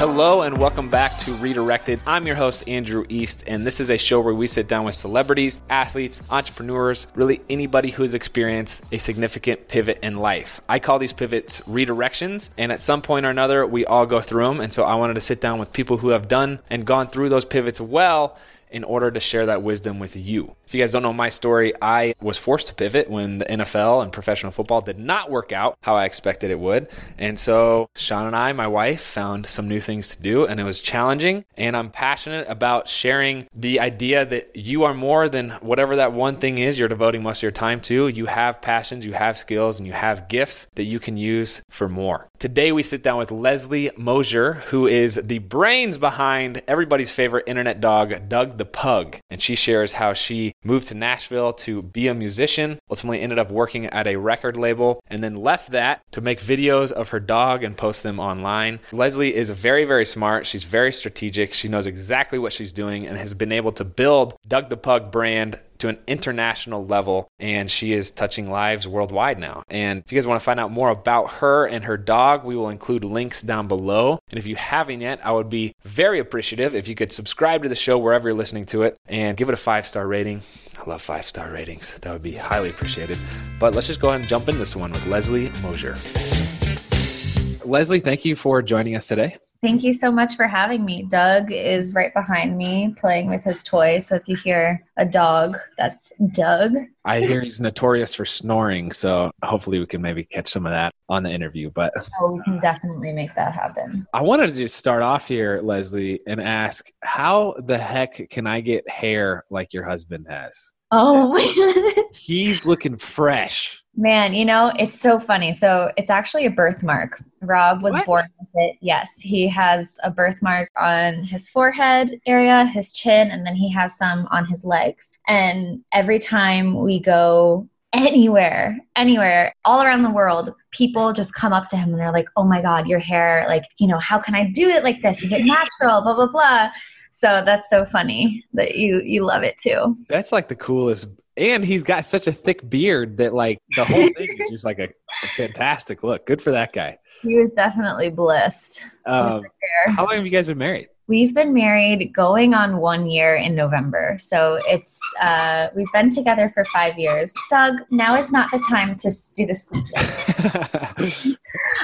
Hello and welcome back to Redirected. I'm your host, Andrew East, and this is a show where we sit down with celebrities, athletes, entrepreneurs, really anybody who has experienced a significant pivot in life. I call these pivots redirections, and at some point or another, we all go through them. And so I wanted to sit down with people who have done and gone through those pivots well in order to share that wisdom with you. If you guys don't know my story, I was forced to pivot when the NFL and professional football did not work out how I expected it would. And so Sean and I, my wife, found some new things to do, and it was challenging. And I'm passionate about sharing the idea that you are more than whatever that one thing is you're devoting most of your time to. You have passions, you have skills, and you have gifts that you can use for more. Today, we sit down with Leslie Mosier, who is the brains behind everybody's favorite internet dog, Doug the Pug. And she shares how she moved to Nashville to be a musician, ultimately ended up working at a record label, and then left that to make videos of her dog and post them online. Leslie is very, very smart. She's very strategic. She knows exactly what she's doing and has been able to build Doug the Pug brand to an international level, and she is touching lives worldwide now. And if you guys want to find out more about her and her dog, we will include links down below. And if you haven't yet, I would be very appreciative if you could subscribe to the show wherever you're listening to it and give it a 5-star rating. I love 5-star ratings. That would be highly appreciated. But let's just go ahead and jump in this one with Leslie Mosier. Leslie, thank you for joining us today. Thank you so much for having me. Doug is right behind me playing with his toy. So if you hear a dog, that's Doug. I hear he's notorious for snoring. So hopefully we can maybe catch some of that on the interview. But oh, we can definitely make that happen. I wanted to just start off here, Leslie, and ask, how the heck can I get hair like your husband has? Oh, my God. He's looking fresh. Man, you know, it's so funny. So it's actually a birthmark. Rob was born with it. Yes. He has a birthmark on his forehead area, his chin, and then he has some on his legs. And every time we go anywhere, all around the world, people just come up to him and they're like, oh my God, your hair, like, you know, how can I do it like this? Is it natural? Blah, blah, blah. So that's so funny that you love it too. That's like the coolest. And he's got such a thick beard that like the whole thing is just like a fantastic look. Good for that guy. He was definitely blessed. How long have you guys been married? We've been married going on 1 year in November. So it's, we've been together for 5 years. Doug, now is not the time to do the sleep thing.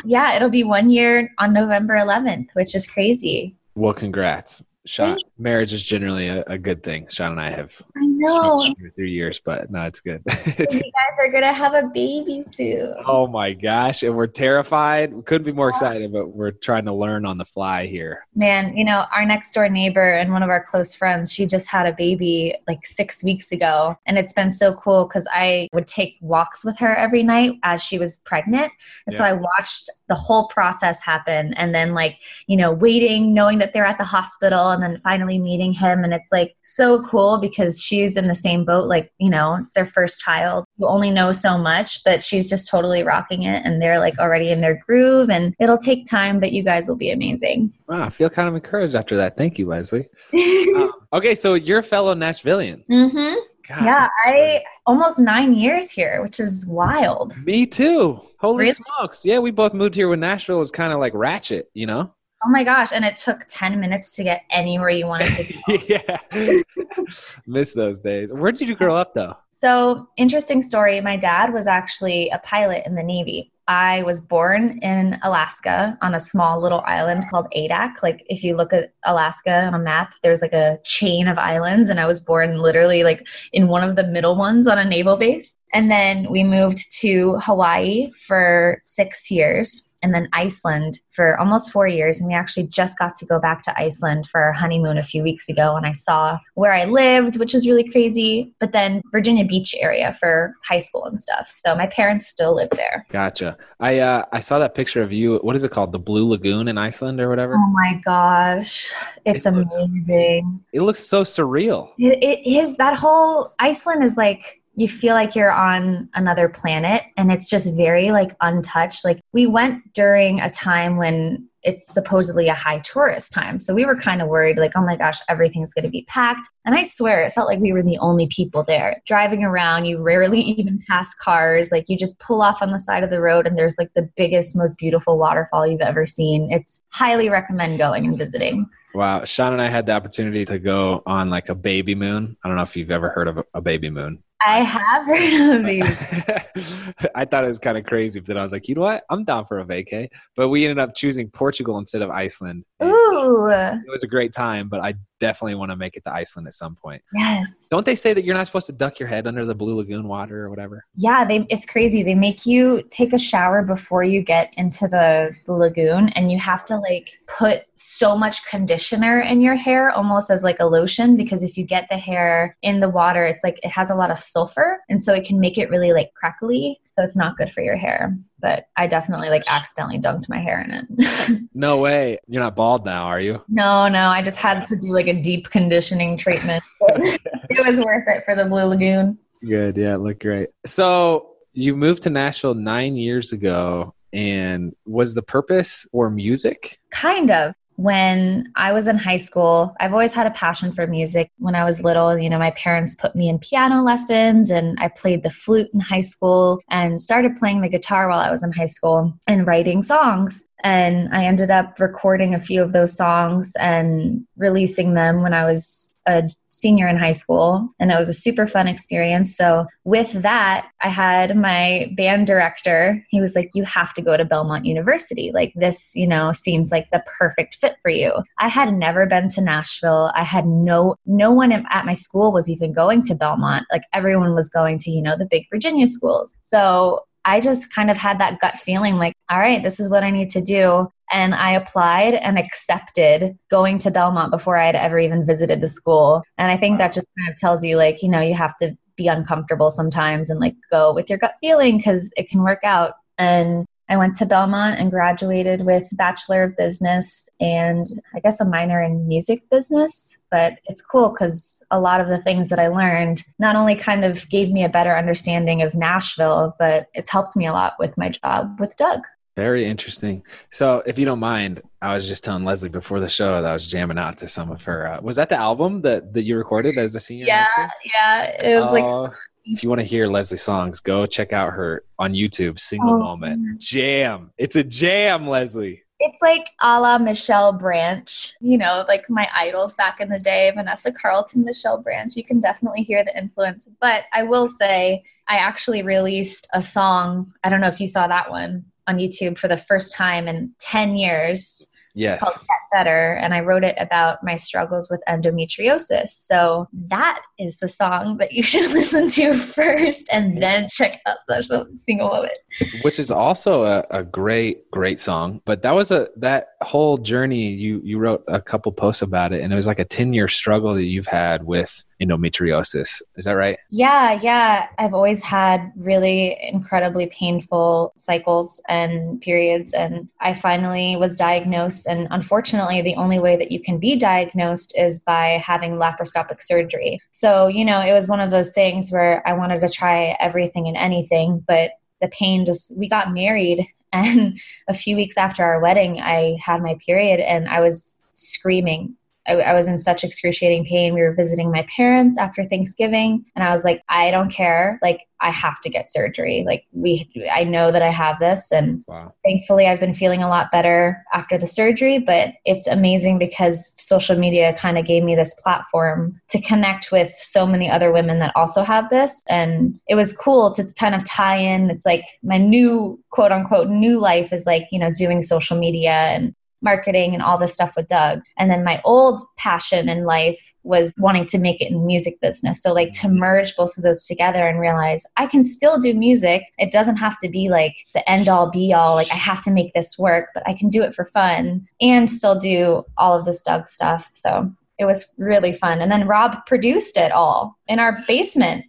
Yeah, it'll be 1 year on November 11th, which is crazy. Well, congrats. Sean, marriage is generally a good thing. Sean and I have struggled through years, but no, it's good. You guys are going to have a baby soon. Oh my gosh. And we're terrified. We couldn't be more excited, but we're trying to learn on the fly here. Man, you know, our next door neighbor and one of our close friends, she just had a baby like 6 weeks ago. And it's been so cool because I would take walks with her every night as she was pregnant. And so I watched the whole process happen. And then like, you know, waiting, knowing that they're at the hospital, and then finally meeting him. And it's like so cool because she's in the same boat. Like, you know, it's their first child. You only know so much, but she's just totally rocking it. And they're like already in their groove, and it'll take time, but you guys will be amazing. Wow. I feel kind of encouraged after that. Thank you, Leslie. Okay. So you're a fellow Nashvilleian. Mm-hmm. God. Yeah. I almost 9 years here, which is wild. Me too. Holy smokes. Yeah. We both moved here when Nashville was kind of like ratchet, you know? Oh my gosh. And it took 10 minutes to get anywhere you wanted to go. Yeah. Miss those days. Where did you grow up though? So interesting story. My dad was actually a pilot in the Navy. I was born in Alaska on a small little island called Adak. Like if you look at Alaska on a map, there's like a chain of islands. And I was born literally like in one of the middle ones on a naval base. And then we moved to Hawaii for 6 years. And then Iceland for almost 4 years. And we actually just got to go back to Iceland for our honeymoon a few weeks ago. And I saw where I lived, which was really crazy. But then Virginia Beach area for high school and stuff. So my parents still live there. Gotcha. I saw that picture of you. What is it called? The Blue Lagoon in Iceland or whatever? Oh my gosh. It's amazing. It looks so surreal. It is. That whole Iceland is like you feel like you're on another planet, and it's just very like untouched. Like we went during a time when it's supposedly a high tourist time. So we were kind of worried, like, oh my gosh, everything's going to be packed. And I swear, it felt like we were the only people there. Driving around, you rarely even pass cars. Like you just pull off on the side of the road and there's like the biggest, most beautiful waterfall you've ever seen. It's highly recommend going and visiting. Wow. Sean and I had the opportunity to go on like a baby moon. I don't know if you've ever heard of a baby moon. I have heard of these. I thought it was kind of crazy, but then I was like, you know what? I'm down for a vacay. But we ended up choosing Portugal instead of Iceland. Ooh. It was a great time, but I definitely want to make it to Iceland at some point. Yes. Don't they say that you're not supposed to duck your head under the Blue Lagoon water or whatever? Yeah, it's crazy. They make you take a shower before you get into the lagoon, and you have to like put so much conditioner in your hair almost as like a lotion, because if you get the hair in the water, it's like it has a lot of sulfur, and so it can make it really like crackly. So it's not good for your hair. But I definitely like accidentally dunked my hair in it. No way. You're not bald now, are you? No. I just had to do like a deep conditioning treatment. It was worth it for the Blue Lagoon. Good. Yeah, it looked great. So you moved to Nashville 9 years ago. And was the purpose or music? Kind of. When I was in high school, I've always had a passion for music. When I was little, you know, my parents put me in piano lessons, and I played the flute in high school and started playing the guitar while I was in high school and writing songs. And I ended up recording a few of those songs and releasing them when I was a senior in high school. And it was a super fun experience. So with that, I had my band director. He was like, you have to go to Belmont University. Like this, you know, seems like the perfect fit for you. I had never been to Nashville. I had no one at my school was even going to Belmont. Like everyone was going to, you know, the big Virginia schools. So I just kind of had that gut feeling like, all right, this is what I need to do. And I applied and accepted going to Belmont before I had ever even visited the school. And I think that just kind of tells you like, you know, you have to be uncomfortable sometimes and like go with your gut feeling because it can work out. And I went to Belmont and graduated with Bachelor of Business and I guess a minor in music business. But it's cool because a lot of the things that I learned not only kind of gave me a better understanding of Nashville, but it's helped me a lot with my job with Doug. Very interesting. So if you don't mind, I was just telling Leslie before the show that I was jamming out to some of her. Was that the album that you recorded as a senior? Yeah. It was like... If you want to hear Leslie's songs, go check out her on YouTube, Single Moment. Jam. It's a jam, Leslie. It's like a la Michelle Branch, you know, like my idols back in the day, Vanessa Carlton, Michelle Branch. You can definitely hear the influence. But I will say I actually released a song. I don't know if you saw that one on YouTube for the first time in 10 years. Yes. It's called Get Better, and I wrote it about my struggles with endometriosis. So that is the song that you should listen to first and then check out Single Moment. Which is also a great, great song. But that was that whole journey, you wrote a couple posts about it, and it was like a 10-year struggle that you've had with endometriosis. Is that right? Yeah. I've always had really incredibly painful cycles and periods, and I finally was diagnosed. And unfortunately, the only way that you can be diagnosed is by having laparoscopic surgery. So, you know, it was one of those things where I wanted to try everything and anything, but the pain just, we got married, and a few weeks after our wedding, I had my period and I was screaming. I was in such excruciating pain. We were visiting my parents after Thanksgiving, and I was like, I don't care. Like, I have to get surgery. Like, I know that I have this. And wow. Thankfully, I've been feeling a lot better after the surgery. But it's amazing because social media kind of gave me this platform to connect with so many other women that also have this. And it was cool to kind of tie in. It's like my new, quote unquote, new life is like, you know, doing social media and marketing and all this stuff with Doug. And then my old passion in life was wanting to make it in the music business. So like to merge both of those together and realize I can still do music. It doesn't have to be like the end all be all. Like I have to make this work, but I can do it for fun and still do all of this Doug stuff. So it was really fun. And then Rob produced it all in our basement.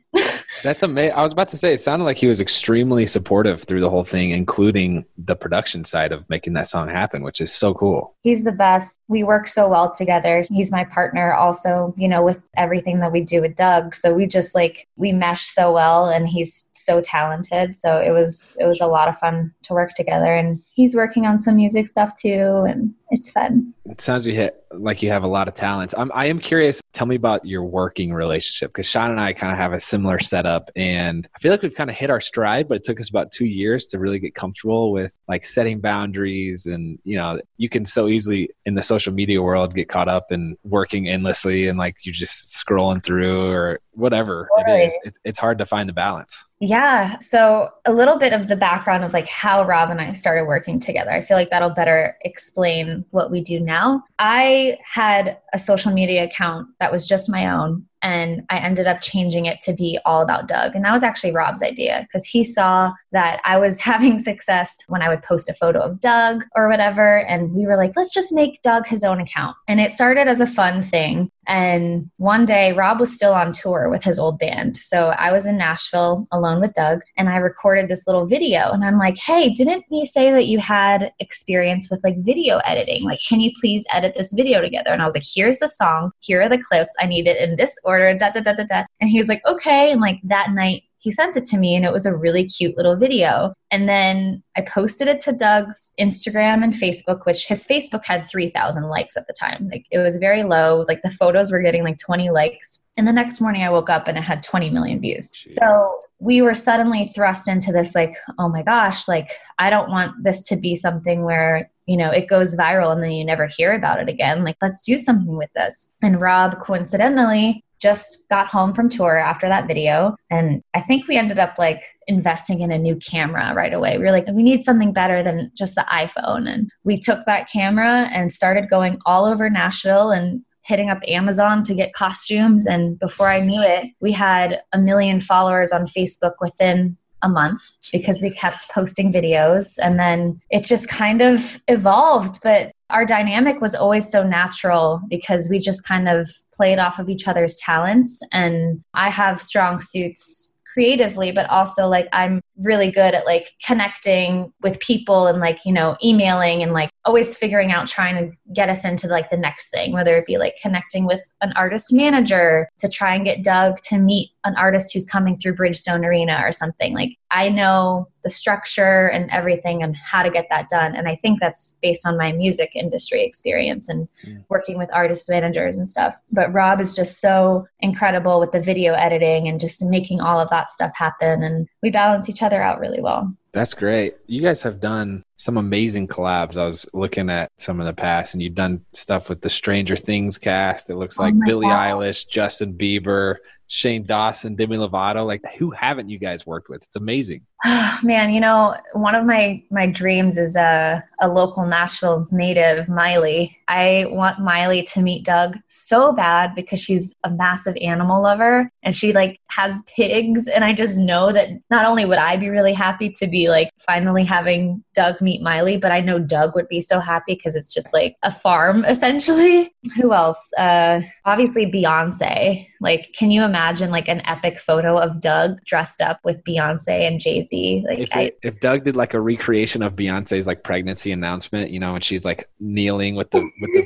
That's amazing. I was about to say, it sounded like he was extremely supportive through the whole thing, including the production side of making that song happen, which is so cool. He's the best. We work so well together. He's my partner also, you know, with everything that we do with Doug. So we just like, we mesh so well and he's so talented. So it was a lot of fun to work together, and he's working on some music stuff too. And it's fun. It sounds like you have a lot of talents. I am curious. Tell me about your working relationship, because Sean and I kind of have a similar setup, and I feel like we've kind of hit our stride, but it took us about 2 years to really get comfortable with like setting boundaries. And, you know, you can so easily in the social media world get caught up in working endlessly and like you're just scrolling through or whatever it is. It's hard to find the balance. Yeah. So a little bit of the background of like how Rob and I started working together. I feel like that'll better explain what we do now. I had a social media account that was just my own, and I ended up changing it to be all about Doug. And that was actually Rob's idea, because he saw that I was having success when I would post a photo of Doug or whatever. And we were like, let's just make Doug his own account. And it started as a fun thing. And one day Rob was still on tour with his old band. So I was in Nashville alone with Doug, and I recorded this little video, and I'm like, hey, didn't you say that you had experience with like video editing? Like, can you please edit this video together? And I was like, here's the song. Here are the clips. I need it in this order. Da, da, da, da, da. And he was like, okay. And like that night he sent it to me, and it was a really cute little video. And then I posted it to Doug's Instagram and Facebook, which his Facebook had 3,000 likes at the time. Like it was very low. Like the photos were getting like 20 likes. And the next morning I woke up and it had 20 million views. Jeez. So we were suddenly thrust into this like, oh my gosh, like I don't want this to be something where, you know, it goes viral and then you never hear about it again. Like, let's do something with this. And Rob coincidentally just got home from tour after that video. And I think we ended up like investing in a new camera right away. We were like, we need something better than just the iPhone. And we took that camera and started going all over Nashville and hitting up Amazon to get costumes. And before I knew it, we had 1 million followers on Facebook within a month, because we kept posting videos. And then it just kind of evolved. But our dynamic was always so natural, because we just kind of played off of each other's talents. And I have strong suits creatively, but also like I'm really good at like connecting with people and like, you know, emailing and like always figuring out, trying to get us into like the next thing, whether it be like connecting with an artist manager to try and get Doug to meet an artist who's coming through Bridgestone Arena or something. Like I know the structure and everything and how to get that done. And I think that's based on my music industry experience and working with artist managers and stuff. But Rob is just so incredible with the video editing and just making all of that stuff happen. And we balance each other out really well. That's great. You guys have done some amazing collabs. I was looking at some of the past, and you've done stuff with the Stranger Things cast. It looks like Billie Eilish, Justin Bieber, Shane Dawson, Demi Lovato. Like, who haven't you guys worked with? It's amazing. Oh, man, you know, one of my dreams is a local Nashville native, Miley. I want Miley to meet Doug so bad, because she's a massive animal lover and she like has pigs. And I just know that not only would I be really happy to be like finally having Doug meet Miley, but I know Doug would be so happy, because it's just like a farm essentially. Who else? Obviously Beyonce. Like, can you imagine like an epic photo of Doug dressed up with Beyonce and Jay-Z? Like if Doug did like a recreation of Beyonce's like pregnancy announcement, you know, when she's like kneeling with the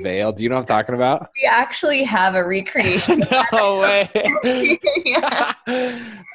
veil. Do you know what I'm talking about? We actually have a recreation. No way. Yeah.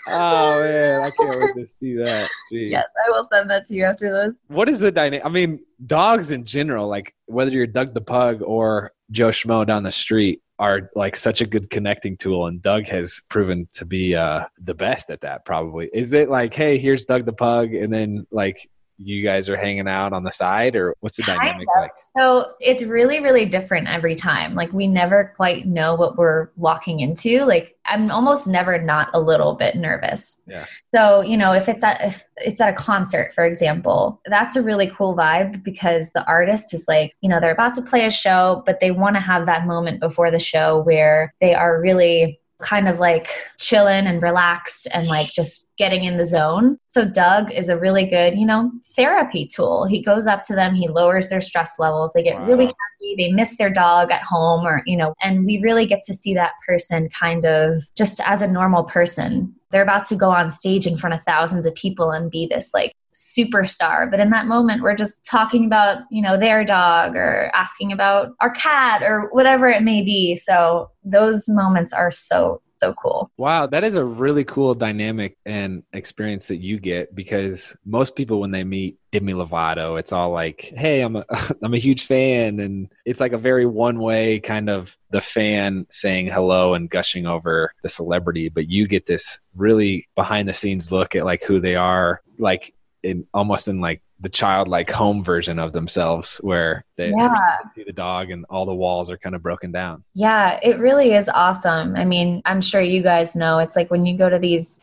Oh man, I can't wait to see that. Jeez. Yes, I will send that to you after this. What is the dynamic? I mean, dogs in general, like whether you're Doug the Pug or Joe Schmo down the street, are like such a good connecting tool, and Doug has proven to be the best at that probably. Is it like, hey, here's Doug the Pug, and then like you guys are hanging out on the side, or what's the dynamic like? So it's really, really different every time. Like we never quite know what we're walking into. Like I'm almost never not a little bit nervous. Yeah. So, you know, if it's at a concert, for example, that's a really cool vibe, because the artist is like, you know, they're about to play a show, but they want to have that moment before the show where they are really kind of like chilling and relaxed and like just getting in the zone. So Doug is a really good, you know, therapy tool. He goes up to them, he lowers their stress levels. They get really happy. They miss their dog at home, or, you know, and we really get to see that person kind of just as a normal person. they're about to go on stage in front of thousands of people and be this like superstar. But in that moment, we're just talking about, you know, their dog or asking about our cat or whatever it may be. So those moments are so cool. Wow. That is a really cool dynamic and experience that you get, because most people, when they meet Demi Lovato, it's all like, hey, I'm a huge fan. And it's like a very one way kind of the fan saying hello and gushing over the celebrity. But you get this really behind the scenes look at like who they are, like almost in like the childlike home version of themselves, where they see the dog and all the walls are kind of broken down. Yeah, it really is awesome. I mean, I'm sure you guys know, it's like when you go to these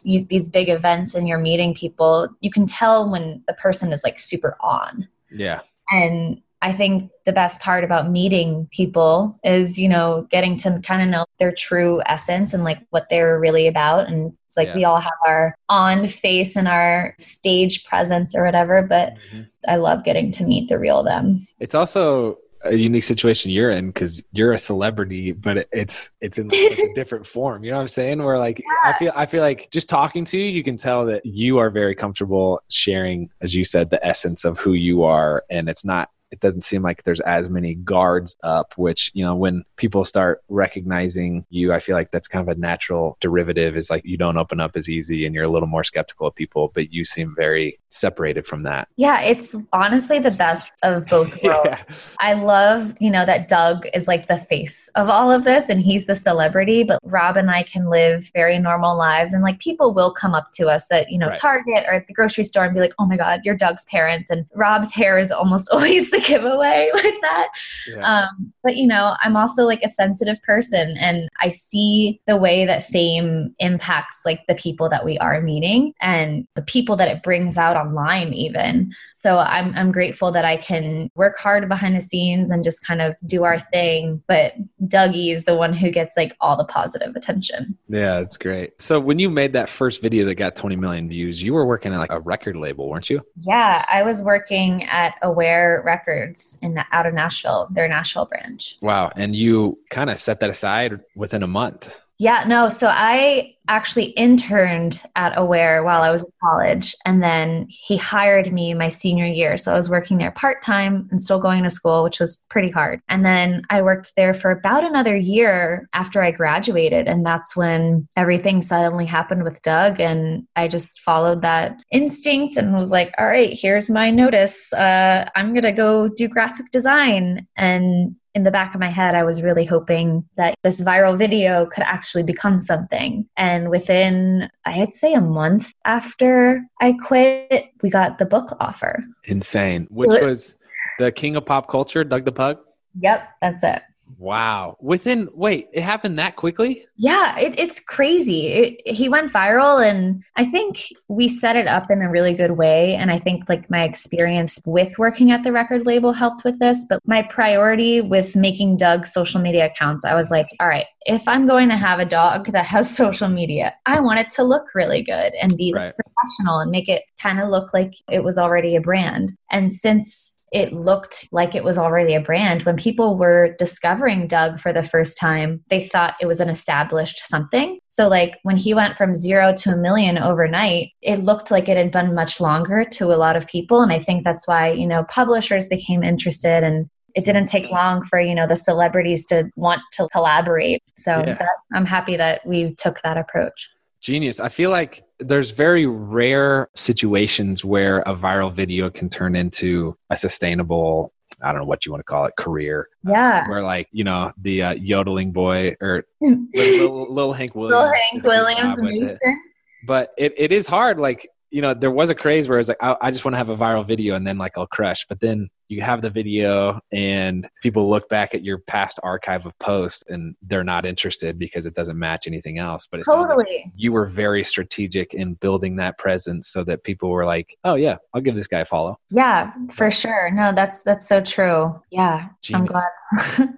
big events and you're meeting people, you can tell when the person is like super on. Yeah. And I think the best part about meeting people is, you know, getting to kind of know their true essence and like what they're really about. And it's like we all have our on face and our stage presence or whatever, but I love getting to meet the real them. It's also a unique situation you're in, because you're a celebrity, but it's in like a different form. You know what I'm saying? Where like, I feel like just talking to you, you can tell that you are very comfortable sharing, as you said, the essence of who you are. And it doesn't seem like there's as many guards up, which, you know, when people start recognizing you, I feel like that's kind of a natural derivative, is like you don't open up as easy and you're a little more skeptical of people, but you seem very separated from that. Yeah, it's honestly the best of both worlds. Yeah. I love, you know, that Doug is like the face of all of this and he's the celebrity, but Rob and I can live very normal lives, and like people will come up to us at, you know, Target or at the grocery store and be like, oh my God, you're Doug's parents. And Rob's hair is almost always the giveaway with that. Yeah. But you know, I'm also like a sensitive person, and I see the way that fame impacts like the people that we are meeting and the people that it brings out online even. So I'm grateful that I can work hard behind the scenes and just kind of do our thing. But Dougie is the one who gets like all the positive attention. Yeah, that's great. So when you made that first video that got 20 million views, you were working at like a record label, weren't you? Yeah, I was working at Aware Records out of Nashville, their Nashville branch. Wow. And you kind of set that aside within a month. Yeah, no. So I actually interned at Aware while I was in college, and then he hired me my senior year. So I was working there part-time and still going to school, which was pretty hard. And then I worked there for about another year after I graduated. And that's when everything suddenly happened with Doug. And I just followed that instinct and was like, all right, here's my notice. I'm going to go do graphic design. And in the back of my head, I was really hoping that this viral video could actually become something. And within, I'd say a month after I quit, we got the book offer. Insane. Which was the king of pop culture, Doug the Pug? Yep, that's it. Wow. It happened that quickly? Yeah, it's crazy. He went viral, and I think we set it up in a really good way. And I think like my experience with working at the record label helped with this, but my priority with making Doug's social media accounts, I was like, all right, if I'm going to have a dog that has social media, I want it to look really good and be professional and make it kind of look like it was already a brand. And since it looked like it was already a brand, when people were discovering Doug for the first time, they thought it was an established something. So like when he went from 0 to 1 million overnight, it looked like it had been much longer to a lot of people. And I think that's why, you know, publishers became interested, and it didn't take long for, you know, the celebrities to want to collaborate. So I'm happy that we took that approach. Genius. I feel like there's very rare situations where a viral video can turn into a sustainable, I don't know what you want to call it, career. Yeah. Where like, you know, the yodeling boy or little Hank Williams. Little Hank Williams. Amazing. But it is hard. Like, you know, there was a craze where it's like, I just want to have a viral video and then like I'll crush. But then you have the video and people look back at your past archive of posts and they're not interested because it doesn't match anything else. But it's like you were very strategic in building that presence so that people were like, oh yeah, I'll give this guy a follow. Yeah, for sure. No, that's so true. Yeah. Genius. I'm glad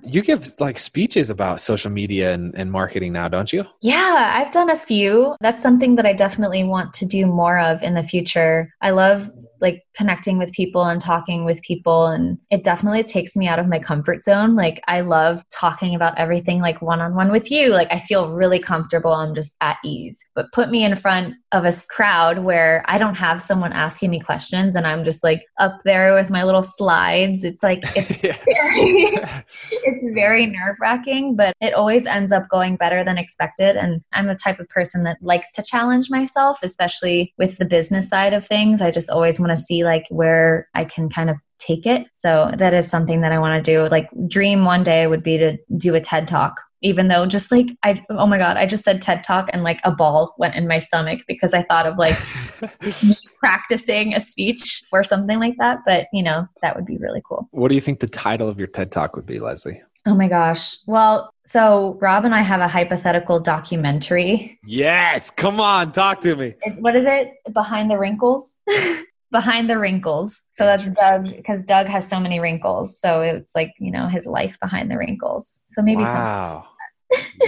You give like speeches about social media and marketing now, don't you? Yeah, I've done a few. That's something that I definitely want to do more of in the future. I love like connecting with people and talking with people, and it definitely takes me out of my comfort zone. Like I love talking about everything like one-on-one with you. Like I feel really comfortable. I'm just at ease. But put me in front of a crowd where I don't have someone asking me questions and I'm just like up there with my little slides. It's like, it's very nerve-wracking, but it always ends up going better than expected. And I'm the type of person that likes to challenge myself, especially with the business side of things. I just always want to see like where I can kind of take it. So that is something that I want to do. Like dream one day would be to do a TED Talk, even though just like, oh my God, I just said TED Talk and like a ball went in my stomach because I thought of like me practicing a speech or something like that. But you know, that would be really cool. What do you think the title of your TED Talk would be, Leslie? Oh my gosh. Well, so Rob and I have a hypothetical documentary. Yes. Come on. Talk to me. What is it? Behind the Wrinkles? Behind the Wrinkles. So that's Doug, because Doug has so many wrinkles. So it's like, you know, his life behind the wrinkles. So maybe wow.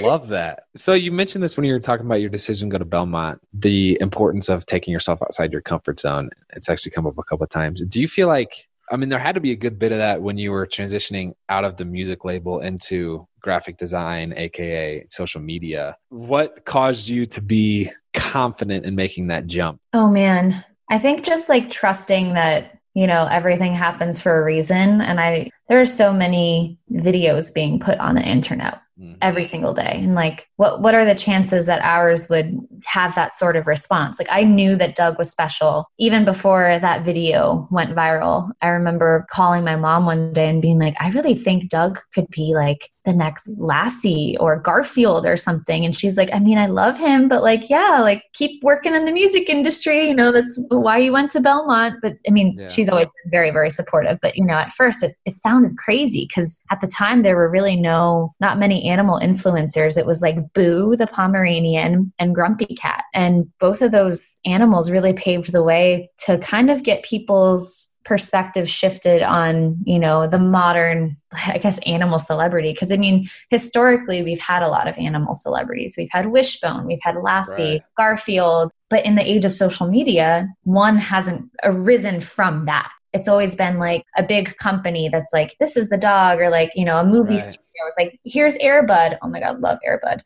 Love that. So you mentioned this when you were talking about your decision to go to Belmont, the importance of taking yourself outside your comfort zone. It's actually come up a couple of times. Do you feel like, I mean, there had to be a good bit of that when you were transitioning out of the music label into graphic design, AKA social media. What caused you to be confident in making that jump? Oh man. I think just like trusting that, you know, everything happens for a reason. And there are so many videos being put on the internet every single day. And like, what are the chances that ours would have that sort of response? Like I knew that Doug was special even before that video went viral. I remember calling my mom one day and being like, I really think Doug could be like the next Lassie or Garfield or something. And she's like, I mean, I love him, but like, yeah, like keep working in the music industry. You know, that's why you went to Belmont. But I mean, She's always been very, very supportive. But you know, at first it sounded crazy because at the time there were really not many animal influencers. It was like Boo the Pomeranian and Grumpy Cat. And both of those animals really paved the way to kind of get people's perspective shifted on, you know, the modern, I guess, animal celebrity. Because I mean, historically, we've had a lot of animal celebrities. We've had Wishbone, we've had Lassie, Garfield. But in the age of social media, one hasn't arisen from that. It's always been like a big company that's like, this is the dog, or like, you know, a movie studio. It's like, here's Air Bud. Oh my God, love Air Bud.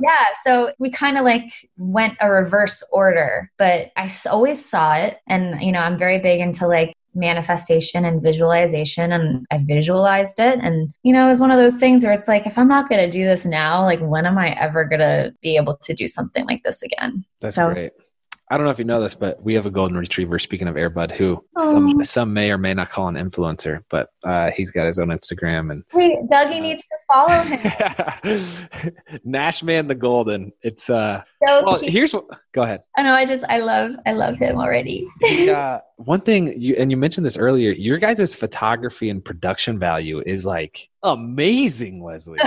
Yeah, so we kind of like went a reverse order, but I always saw it. And, you know, I'm very big into like manifestation and visualization, and I visualized it. And, you know, it was one of those things where it's like, if I'm not going to do this now, like when am I ever going to be able to do something like this again? That's great. I don't know if you know this, but we have a golden retriever, speaking of Air Bud, who some may or may not call an influencer, but he's got his own Instagram. And wait, Dougie needs to follow him. Nashman the Golden. It's so well, here's what, go ahead. I know. I love him already. One thing you mentioned this earlier, your guys' photography and production value is like amazing, Leslie.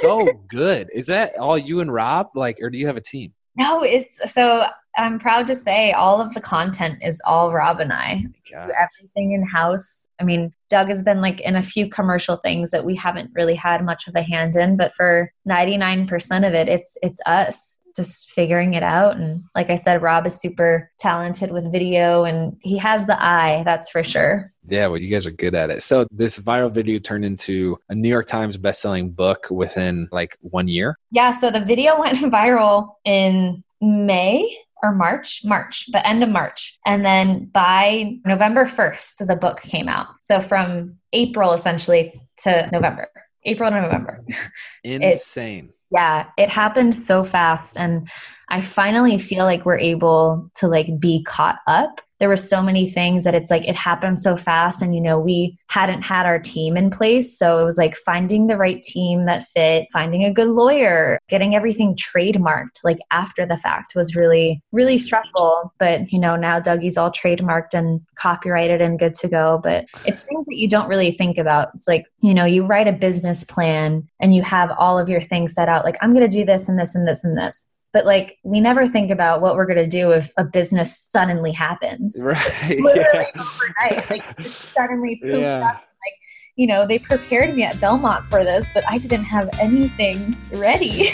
So good. Is that all you and Rob, like, or do you have a team? No, I'm proud to say all of the content is all Rob and I. Oh, do everything in-house. I mean, Doug has been like in a few commercial things that we haven't really had much of a hand in, but for 99% of it, it's us just figuring it out. And like I said, Rob is super talented with video and he has the eye, that's for sure. Yeah, well, you guys are good at it. So this viral video turned into a New York Times bestselling book within like 1 year. Yeah, so the video went viral in May. Or March, the end of March. And then by November 1st, the book came out. So from April, essentially, to November. April to November. Insane. It happened so fast. And I finally feel like we're able to like be caught up. There were so many things that it's like, it happened so fast. And, you know, we hadn't had our team in place. So it was like finding the right team that fit, finding a good lawyer, getting everything trademarked, like after the fact was really, really stressful. But, you know, now Dougie's all trademarked and copyrighted and good to go. But it's things that you don't really think about. It's like, you know, you write a business plan and you have all of your things set out, like I'm going to do this and this and this and this. but like we never think about what we're going to do if a business suddenly happens. Right. Literally overnight. Like it just suddenly pooped up. Like, you know, they prepared me at Belmont for this, but I didn't have anything ready.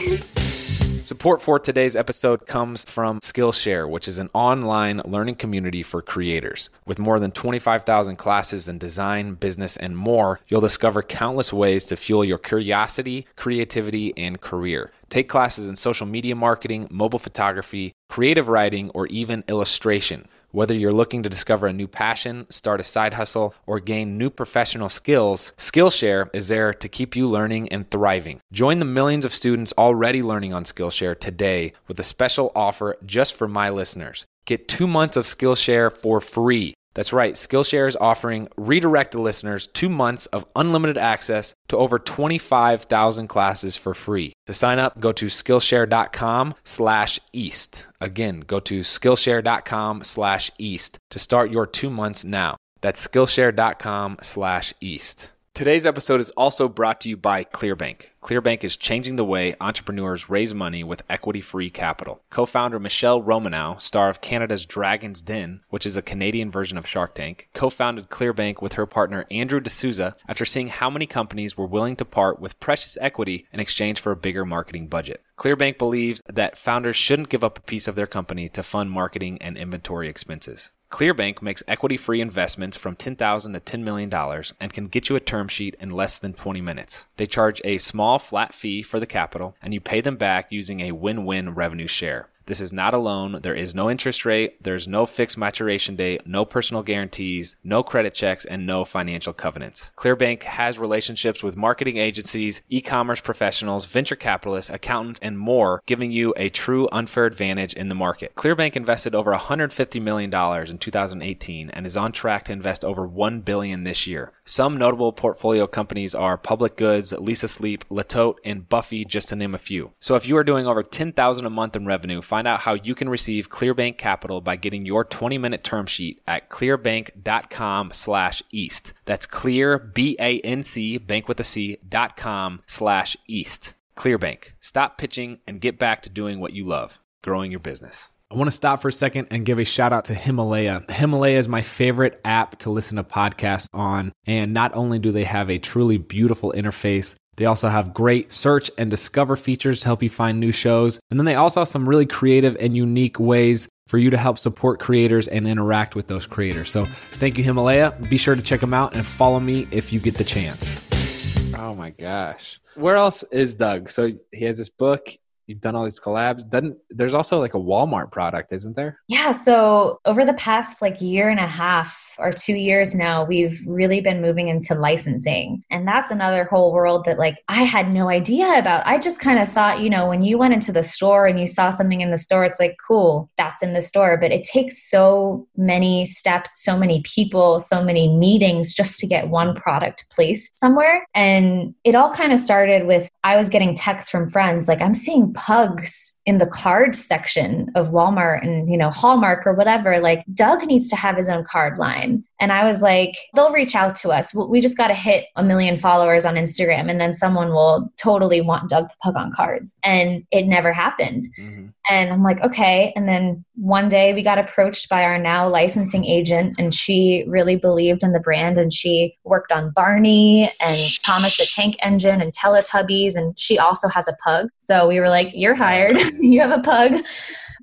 Support for today's episode comes from Skillshare, which is an online learning community for creators. With more than 25,000 classes in design, business, and more, you'll discover countless ways to fuel your curiosity, creativity, and career. Take classes in social media marketing, mobile photography, creative writing, or even illustration. Whether you're looking to discover a new passion, start a side hustle, or gain new professional skills, Skillshare is there to keep you learning and thriving. Join the millions of students already learning on Skillshare today with a special offer just for my listeners. Get 2 months of Skillshare for free. That's right, Skillshare is offering Redirected listeners 2 months of unlimited access to over 25,000 classes for free. To sign up, go to Skillshare.com/East. Again, go to Skillshare.com/East to start your 2 months now. That's Skillshare.com/East. Today's episode is also brought to you by ClearBank. ClearBank is changing the way entrepreneurs raise money with equity-free capital. Co-founder Michelle Romanow, star of Canada's Dragon's Den, which is a Canadian version of Shark Tank, co-founded ClearBank with her partner Andrew D'Souza after seeing how many companies were willing to part with precious equity in exchange for a bigger marketing budget. ClearBank believes that founders shouldn't give up a piece of their company to fund marketing and inventory expenses. ClearBank makes equity-free investments from $10,000 to $10 million and can get you a term sheet in less than 20 minutes. They charge a small flat fee for the capital, and you pay them back using a win-win revenue share. This is not a loan. There is no interest rate. There's no fixed maturation date, no personal guarantees, no credit checks, and no financial covenants. ClearBank has relationships with marketing agencies, e-commerce professionals, venture capitalists, accountants, and more, giving you a true unfair advantage in the market. ClearBank invested over $150 million in 2018 and is on track to invest over $1 billion this year. Some notable portfolio companies are Public Goods, Lisa Sleep, Latote, and Buffy, just to name a few. So if you are doing over $10,000 a month in revenue, find out how you can receive ClearBank capital by getting your 20-minute term sheet at clearbank.com/east. That's clear, B-A-N-C, bank with a C, .com/east. ClearBank. Stop pitching and get back to doing what you love, growing your business. I want to stop for a second and give a shout out to Himalaya. Himalaya is my favorite app to listen to podcasts on. And not only do they have a truly beautiful interface, they also have great search and discover features to help you find new shows. And then they also have some really creative and unique ways for you to help support creators and interact with those creators. So thank you, Himalaya. Be sure to check them out and follow me if you get the chance. Oh my gosh. Where else is Doug? So he has this book. You've done all these collabs. There's also like a Walmart product, isn't there? Yeah. So over the past like year and a half or 2 years now, we've really been moving into licensing. And that's another whole world that like I had no idea about. I just kind of thought, you know, when you went into the store and you saw something in the store, it's like, cool, that's in the store. But it takes so many steps, so many people, so many meetings just to get one product placed somewhere. And it all kind of started with I was getting texts from friends like, I'm seeing pugs in the card section of Walmart and, you know, Hallmark or whatever, like Doug needs to have his own card line. And I was like, they'll reach out to us. We just got to hit 1 million followers on Instagram and then someone will totally want Doug the Pug on cards. And it never happened. Mm-hmm. And I'm like, okay. And then one day we got approached by our now licensing agent and she really believed in the brand and she worked on Barney and Thomas the Tank Engine and Teletubbies. And she also has a pug. So we were like, you're hired. You have a pug.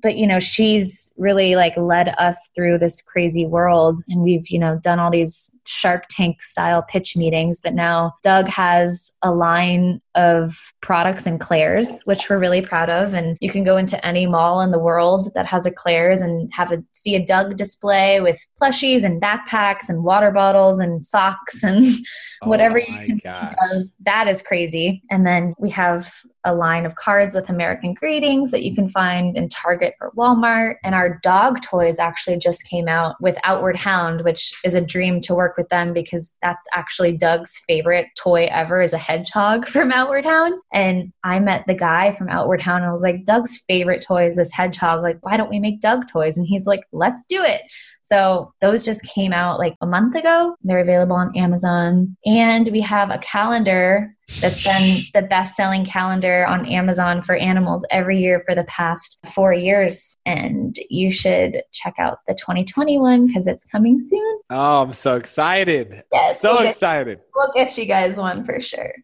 But, you know, she's really like led us through this crazy world. And we've, you know, done all these Shark Tank style pitch meetings. But now Doug has a line of products in Claire's, which we're really proud of. And you can go into any mall in the world that has a Claire's and see a Doug display with plushies and backpacks and water bottles and socks and whatever you can think of. That is crazy. And then we have a line of cards with American greetings that you can find in Target or Walmart. And our dog toys actually just came out with Outward Hound, which is a dream to work with them because that's actually Doug's favorite toy ever is a hedgehog from Outward Hound. And I met the guy from Outward Hound and I was like, Doug's favorite toy is this hedgehog. Like, why don't we make Doug toys? And he's like, let's do it. So those just came out like a month ago. They're available on Amazon. And we have a calendar that's been the best-selling calendar on Amazon for animals every year for the past 4 years. And you should check out the 2021 because it's coming soon. Oh, I'm so excited. Yes, so excited. We'll get you guys one for sure.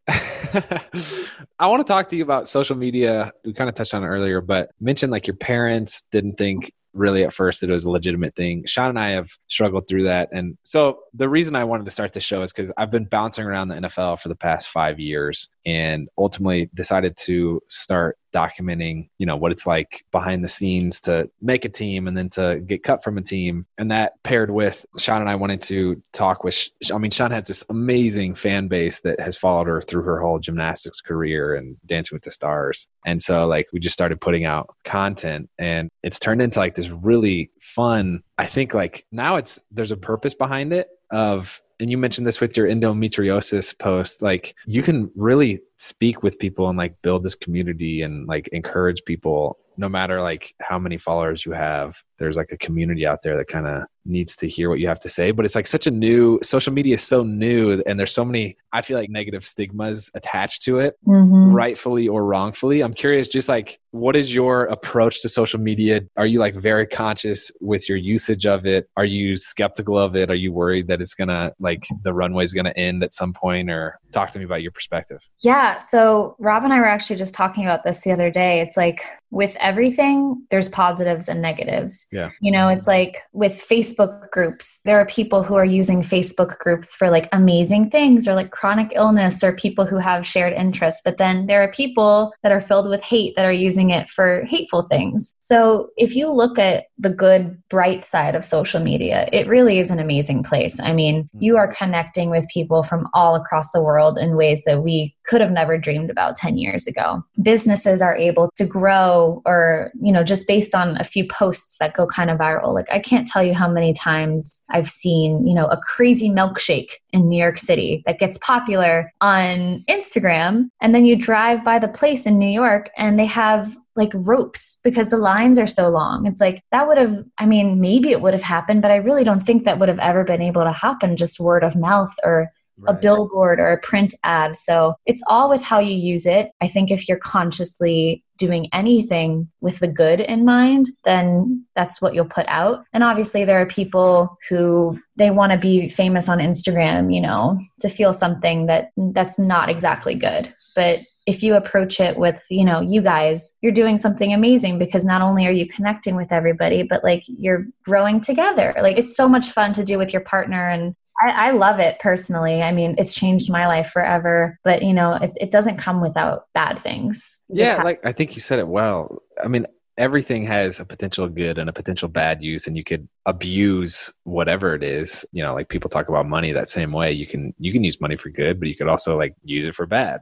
I want to talk to you about social media. We kind of touched on it earlier, but you mentioned like your parents didn't think really at first that it was a legitimate thing. Sean and I have struggled through that. And so the reason I wanted to start the show is because I've been bouncing around the NFL for the past 5 years and ultimately decided to start documenting, you know, what it's like behind the scenes to make a team and then to get cut from a team. And that paired with Sean and I wanted to talk with, Sean has this amazing fan base that has followed her through her whole gymnastics career and Dancing with the Stars. And so like, we just started putting out content and it's turned into like this really fun, I think like now it's, there's a purpose behind it of, and you mentioned this with your endometriosis post, like you can really speak with people and like build this community and like encourage people no matter like how many followers you have. There's like a community out there that kind of needs to hear what you have to say, but it's like such a new, social media is so new and there's so many, I feel like negative stigmas attached to it, rightfully or wrongfully. I'm curious, just like, what is your approach to social media? Are you like very conscious with your usage of it? Are you skeptical of it? Are you worried that it's gonna like the runway is gonna end at some point? Or talk to me about your perspective. Yeah. So Rob and I were actually just talking about this the other day. It's like with everything, there's positives and negatives. Yeah. You know, it's like with Facebook groups, there are people who are using Facebook groups for like amazing things or like chronic illness or people who have shared interests. But then there are people that are filled with hate that are using it for hateful things. So if you look at the good, bright side of social media, it really is an amazing place. I mean, you are connecting with people from all across the world in ways that we could have never dreamed about 10 years ago. Businesses are able to grow or, you know, just based on a few posts that go kind of viral. Like I can't tell you how many times I've seen, you know, a crazy milkshake in New York City that gets popular on Instagram. And then you drive by the place in New York and they have like ropes because the lines are so long. It's like that would have, I mean, maybe it would have happened, but I really don't think that would have ever been able to happen just word of mouth or a billboard or a print ad. So it's all with how you use it. I think if you're consciously doing anything with the good in mind, then that's what you'll put out. And obviously there are people who they want to be famous on Instagram, you know, to feel something that's not exactly good. But if you approach it with, you know, you guys, you're doing something amazing because not only are you connecting with everybody, but like you're growing together. Like it's so much fun to do with your partner. And I love it personally. I mean, it's changed my life forever, but you know, it doesn't come without bad things. Yeah. Like I think you said it well. I mean, everything has a potential good and a potential bad use, and you could abuse whatever it is. You know, like people talk about money that same way. You can use money for good, but you could also like use it for bad.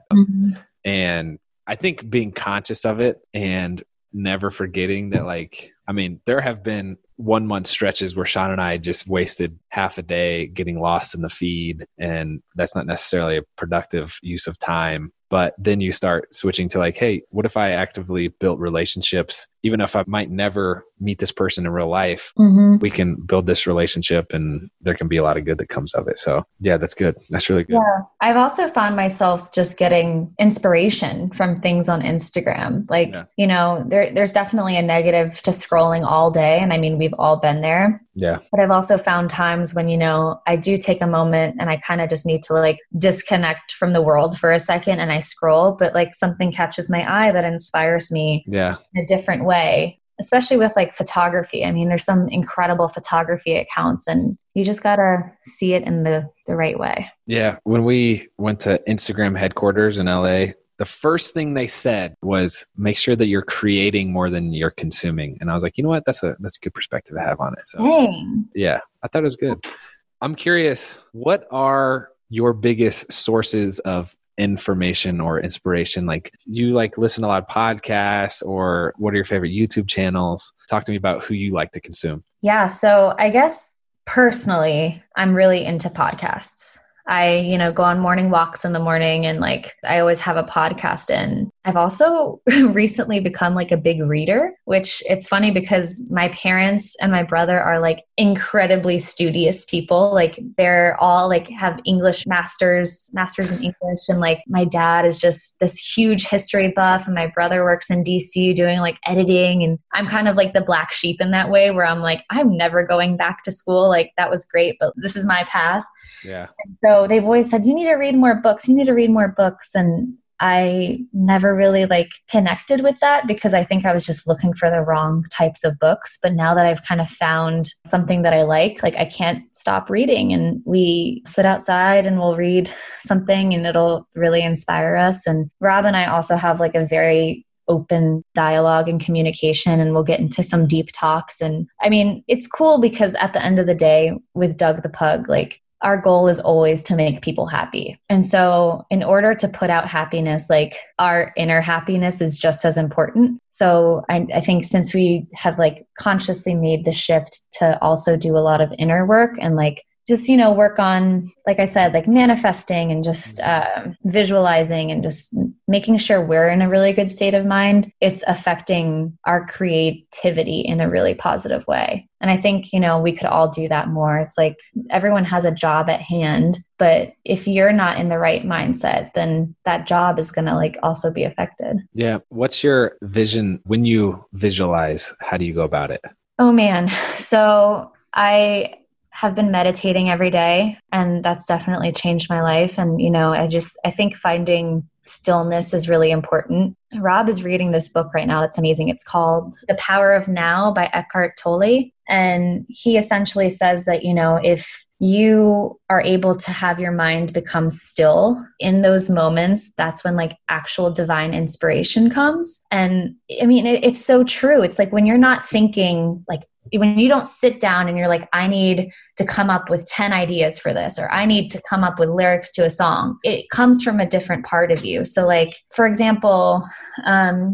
And I think being conscious of it and never forgetting that, like, I mean, there have been 1 month stretches where Sean and I just wasted half a day getting lost in the feed. And that's not necessarily a productive use of time. But then you start switching to like, hey, what if I actively built relationships? Even if I might never meet this person in real life, we can build this relationship and there can be a lot of good that comes of it. So yeah, that's good. That's really good. Yeah. I've also found myself just getting inspiration from things on Instagram. Like, you know, there's definitely a negative to scrolling all day. And I mean, we've all been there. Yeah. But I've also found times when, you know, I do take a moment and I kind of just need to like disconnect from the world for a second and I scroll, but like something catches my eye that inspires me in a different way, especially with like photography. I mean, there's some incredible photography accounts and you just got to see it in the right way. Yeah. When we went to Instagram headquarters in LA, the first thing they said was make sure that you're creating more than you're consuming. And I was like, you know what? That's a good perspective to have on it. So yeah, I thought it was good. I'm curious, what are your biggest sources of information or inspiration? Like you like listen to a lot of podcasts or what are your favorite YouTube channels? Talk to me about who you like to consume. Yeah. So I guess personally, I'm really into podcasts. I, you know, go on morning walks in the morning and like, I always have a podcast in. I've also recently become like a big reader, which it's funny because my parents and my brother are like incredibly studious people. Like they're all like have English masters in English. And like my dad is just this huge history buff and my brother works in DC doing like editing. And I'm kind of like the black sheep in that way where I'm like, I'm never going back to school. Like that was great, but this is my path. Yeah. And so they've always said, you need to read more books. And I never really like connected with that because I think I was just looking for the wrong types of books. But now that I've kind of found something that I like I can't stop reading, and we sit outside and we'll read something and it'll really inspire us. And Rob and I also have like a very open dialogue and communication, and we'll get into some deep talks. And I mean, it's cool because at the end of the day with Doug the Pug, like our goal is always to make people happy. And so in order to put out happiness, like our inner happiness is just as important. So I think since we have like consciously made the shift to also do a lot of inner work and like just, you know, work on, like I said, like manifesting and just visualizing and just making sure we're in a really good state of mind, it's affecting our creativity in a really positive way. And I think, you know, we could all do that more. It's like everyone has a job at hand, but if you're not in the right mindset, then that job is going to like also be affected. Yeah. What's your vision when you visualize? How do you go about it? Oh man. So I have been meditating every day, and that's definitely changed my life. And, you know, I think finding stillness is really important. Rob is reading this book right now that's amazing. It's called The Power of Now by Eckhart Tolle. And he essentially says that, you know, if you are able to have your mind become still in those moments, that's when like actual divine inspiration comes. And I mean, it's so true. It's like when you're not thinking, like when you don't sit down and you're like, I need to come up with 10 ideas for this, or I need to come up with lyrics to a song, it comes from a different part of you. So like, for example,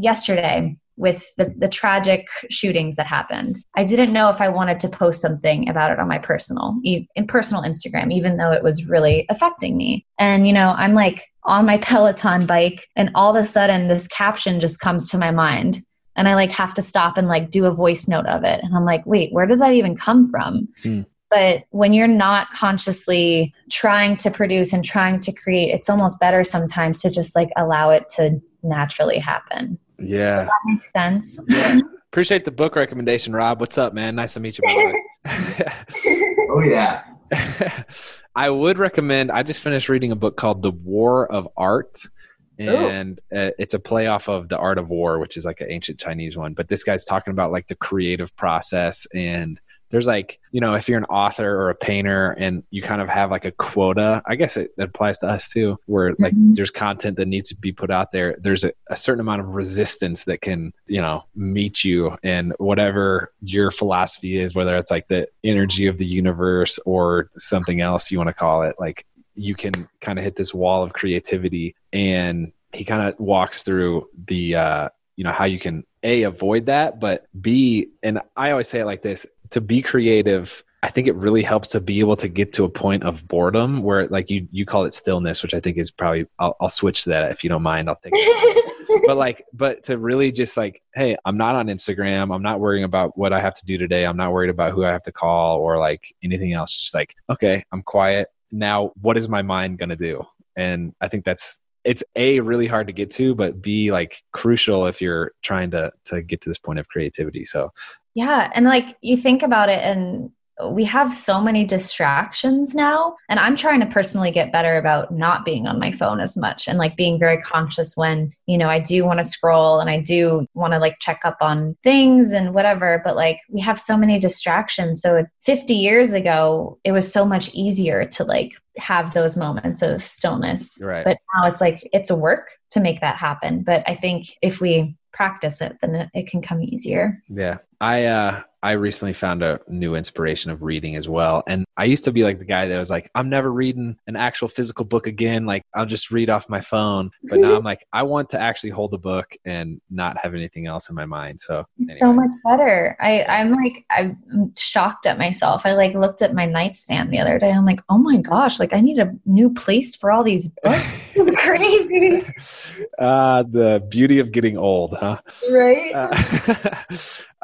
yesterday, with the tragic shootings that happened, I didn't know if I wanted to post something about it on my personal Instagram, even though it was really affecting me. And, you know, I'm like on my Peloton bike and all of a sudden this caption just comes to my mind. And I like have to stop and like do a voice note of it. And I'm like, wait, where did that even come from? But when you're not consciously trying to produce and trying to create, it's almost better sometimes to just like allow it to naturally happen. Yeah. Does that make sense? Yeah. Appreciate the book recommendation, Rob. What's up, man? Nice to meet you, brother. Oh, yeah. I would recommend, I just finished reading a book called The War of Art. And it's a play off of The Art of War, which is like an ancient Chinese one. But this guy's talking about like the creative process. And there's like, you know, if you're an author or a painter and you kind of have like a quota, I guess it applies to us too, where like there's content that needs to be put out there. There's a certain amount of resistance that can, you know, meet you, and whatever your philosophy is, whether it's like the energy of the universe or something else you want to call it, like you can kind of hit this wall of creativity. And he kind of walks through the, you know, how you can A, avoid that, but B, and I always say it like this, to be creative, I think it really helps to be able to get to a point of boredom where like you call it stillness, which I think is probably, I'll switch that if you don't mind, I'll think but to really just like, hey, I'm not on Instagram. I'm not worrying about what I have to do today. I'm not worried about who I have to call or like anything else. Just like, okay, I'm quiet. Now, what is my mind going to do? And I think it's A, really hard to get to, but B, like crucial if you're trying to get to this point of creativity. So, yeah. And like, you think about it and we have so many distractions now. And I'm trying to personally get better about not being on my phone as much and like being very conscious when, you know, I do want to scroll and I do want to like check up on things and whatever, but like we have so many distractions. So 50 years ago, it was so much easier to like have those moments of stillness. Right. But now it's like, it's a work to make that happen. But I think if we practice it, then it can come easier. Yeah. I recently found a new inspiration of reading as well. And I used to be like the guy that was like, I'm never reading an actual physical book again. Like I'll just read off my phone. But now I'm like, I want to actually hold the book and not have anything else in my mind. So anyway. It's so much better. I'm shocked at myself. I like looked at my nightstand the other day. I'm like, oh my gosh, like I need a new place for all these books. is crazy. The beauty of getting old, huh? Right.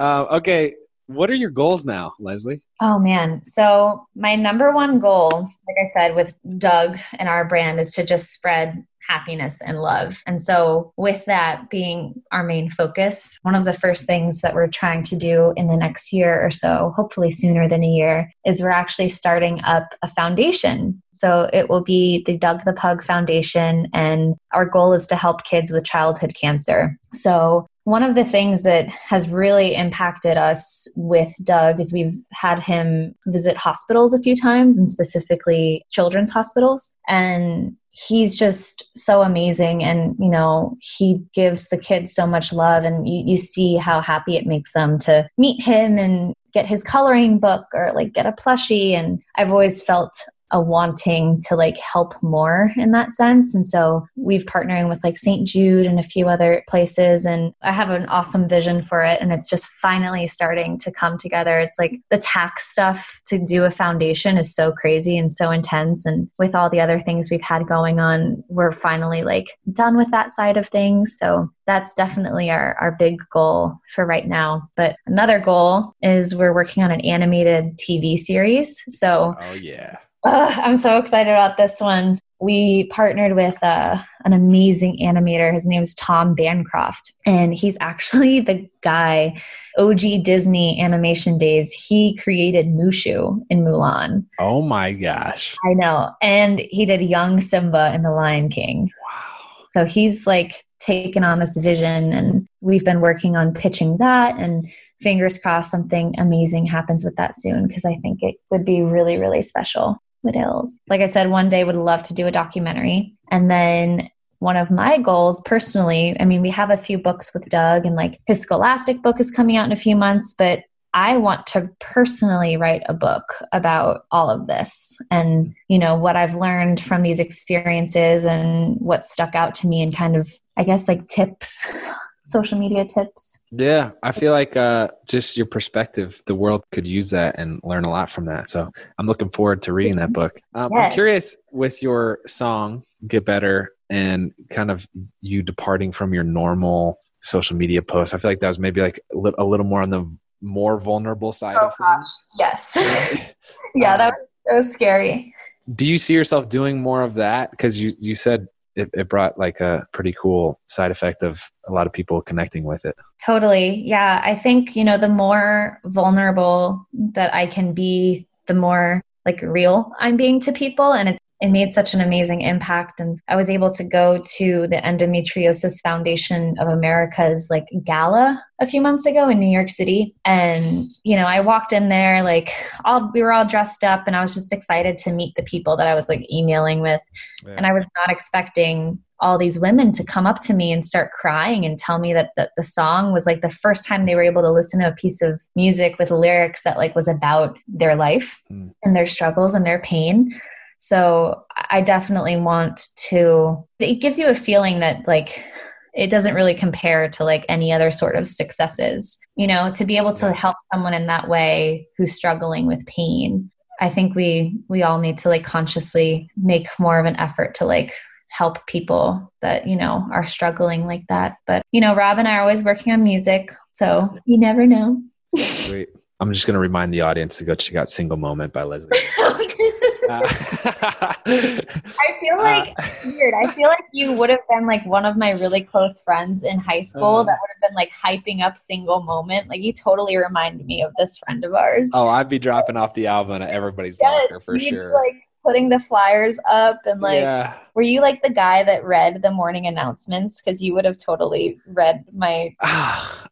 Okay. What are your goals now, Leslie? Oh, man. So my number one goal, like I said, with Doug and our brand is to just spread happiness and love. And so with that being our main focus, one of the first things that we're trying to do in the next year or so, hopefully sooner than a year, is we're actually starting up a foundation. So it will be the Doug the Pug Foundation, and our goal is to help kids with childhood cancer. So one of the things that has really impacted us with Doug is we've had him visit hospitals a few times, and specifically children's hospitals. And he's just so amazing. And, you know, he gives the kids so much love, and you see how happy it makes them to meet him and get his coloring book or like get a plushie. And I've always felt a wanting to like help more in that sense. And so we've partnering with like St. Jude and a few other places. And I have an awesome vision for it. And it's just finally starting to come together. It's like the tax stuff to do a foundation is so crazy and so intense. And with all the other things we've had going on, we're finally like done with that side of things. So that's definitely our big goal for right now. But another goal is we're working on an animated TV series. So I'm so excited about this one. We partnered with an amazing animator. His name is Tom Bancroft, and he's actually the guy, OG Disney animation days. He created Mushu in Mulan. Oh my gosh. I know. And he did young Simba in The Lion King. Wow. So he's like taken on this vision, and we've been working on pitching that, and fingers crossed something amazing happens with that soon, because I think it would be really, really special. Like I said, one day would love to do a documentary. And then one of my goals personally, I mean, we have a few books with Doug, and like his Scholastic book is coming out in a few months, but I want to personally write a book about all of this and, you know, what I've learned from these experiences and what stuck out to me and kind of, I guess, like tips, social media tips. Yeah. I feel like just your perspective, the world could use that and learn a lot from that. So I'm looking forward to reading that book. Yes. I'm curious with your song, Get Better, and kind of you departing from your normal social media posts. I feel like that was maybe like a little more on the more vulnerable side of things. Yes. Yeah, that was scary. Do you see yourself doing more of that? Because you said it brought like a pretty cool side effect of a lot of people connecting with it. Totally. Yeah. I think, you know, the more vulnerable that I can be, the more like real I'm being to people. And it made such an amazing impact. And I was able to go to the Endometriosis Foundation of America's like gala a few months ago in New York City. And, you know, I walked in there, like we were all dressed up, and I was just excited to meet the people that I was like emailing with. Yeah. And I was not expecting all these women to come up to me and start crying and tell me that the song was like the first time they were able to listen to a piece of music with lyrics that like was about their life and their struggles and their pain. So I definitely want to, it gives you a feeling that like, it doesn't really compare to like any other sort of successes, you know, to be able to help someone in that way who's struggling with pain. I think we all need to like consciously make more of an effort to like help people that, you know, are struggling like that. But, you know, Rob and I are always working on music, so you never know. Sweet. I'm just going to remind the audience to go check out Single Moment by Leslie. I feel like weird. I feel like you would have been like one of my really close friends in high school that would have been like hyping up Single Moment. Like you totally remind me of this friend of ours. Oh, I'd be dropping off the album at everybody's locker for sure. Like putting the flyers up and like, were you like the guy that read the morning announcements? Because you would have totally read my.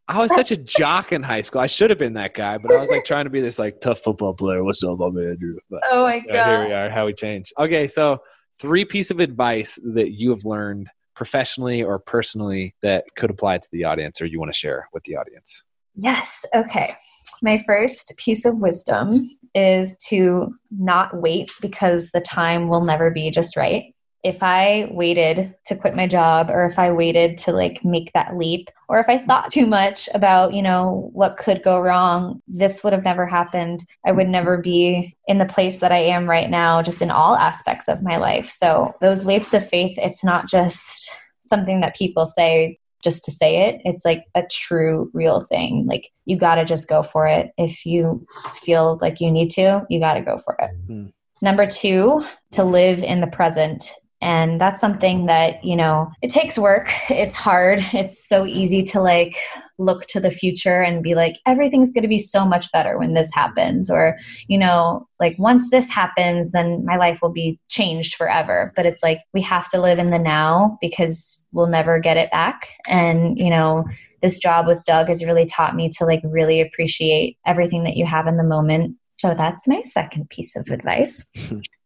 I was such a jock in high school. I should have been that guy, but I was like trying to be this like tough football player. What's up, my man, Andrew? But, oh my God. Here we are, how we change. Okay. So 3 pieces of advice that you have learned professionally or personally that could apply to the audience or you want to share with the audience. Yes. Okay. My first piece of wisdom is to not wait because the time will never be just right. if I waited to quit my job, or if I waited to like make that leap, or if I thought too much about, you know, what could go wrong, this would have never happened. I would never be in the place that I am right now, just in all aspects of my life. So those leaps of faith, it's not just something that people say just to say it. It's like a true, real thing. Like you got to just go for it. If you feel like you need to, you got to go for it. Mm-hmm. Number two, to live in the present. And that's something that, you know, it takes work. It's hard. It's so easy to like look to the future and be like, everything's going to be so much better when this happens. Or, you know, like once this happens, then my life will be changed forever. But it's like, we have to live in the now because we'll never get it back. And, you know, this job with Doug has really taught me to like really appreciate everything that you have in the moment. So that's my second piece of advice.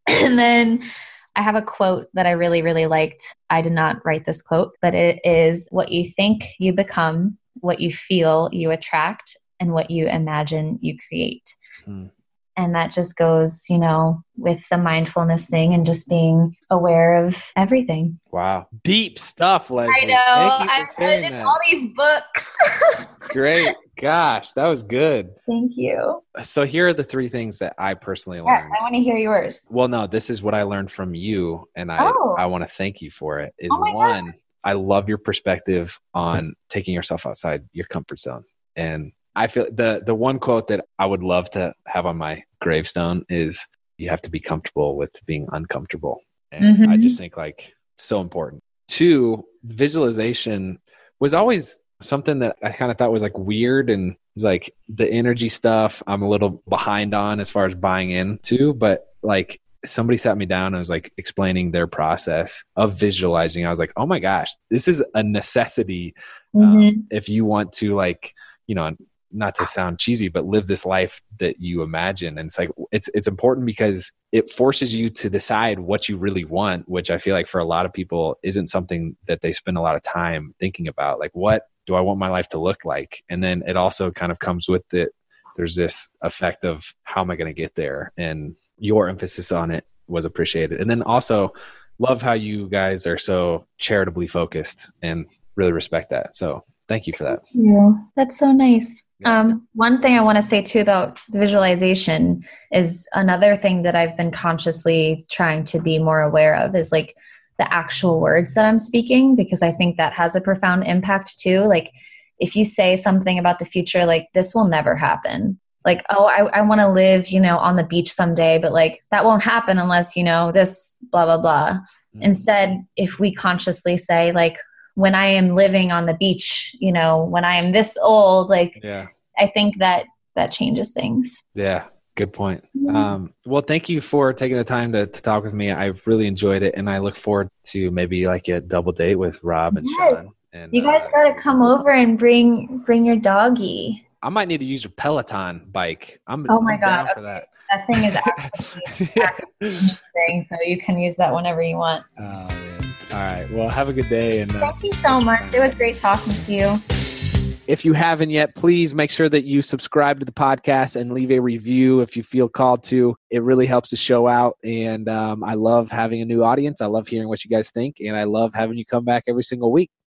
And then I have a quote that I really, really liked. I did not write this quote, but it is, what you think you become, what you feel you attract, and what you imagine you create. Mm. And that just goes, you know, with the mindfulness thing and just being aware of everything. Wow. Deep stuff, Leslie. I know. I've read in all these books. Great. Gosh, that was good. Thank you. So here are the three things that I personally learned. Yeah, I want to hear yours. Well, no, this is what I learned from you, and I want to thank you for it. Is one, I love your perspective on taking yourself outside your comfort zone. And I feel the one quote that I would love to have on my gravestone is, you have to be comfortable with being uncomfortable. And I just think like so important. Two, visualization was always something that I kind of thought was like weird, and it's like the energy stuff I'm a little behind on as far as buying into, but like somebody sat me down and was like explaining their process of visualizing. I was like, oh my gosh, this is a necessity. If you want to like, you know, not to sound cheesy, but live this life that you imagine. And it's like, it's important because it forces you to decide what you really want, which I feel like for a lot of people isn't something that they spend a lot of time thinking about. Like, what do I want my life to look like? And then it also kind of comes with it. There's this effect of, how am I going to get there? And your emphasis on it was appreciated. And then also love how you guys are so charitably focused, and really respect that. So thank you for that. Yeah, that's so nice. Yeah. One thing I want to say too about visualization is another thing that I've been consciously trying to be more aware of is like the actual words that I'm speaking, because I think that has a profound impact too. Like if you say something about the future, like this will never happen. Like, oh, I want to live, you know, on the beach someday, but like that won't happen unless, you know, this blah, blah, blah. Mm-hmm. Instead, if we consciously say like, when I am living on the beach, you know, when I am this old, like, yeah. I think that changes things. Yeah. Good point. Well, thank you for taking the time to talk with me. I really enjoyed it. And I look forward to maybe like a double date with Rob and Sean. And you guys got to come over and bring your doggy. I might need to use a Peloton bike. I'm down for that. That thing is actually thing, so you can use that whenever you want. All right. Well, have a good day. And thank you so much. It was great talking to you. If you haven't yet, please make sure that you subscribe to the podcast and leave a review if you feel called to. It really helps the show out. And I love having a new audience. I love hearing what you guys think. And I love having you come back every single week.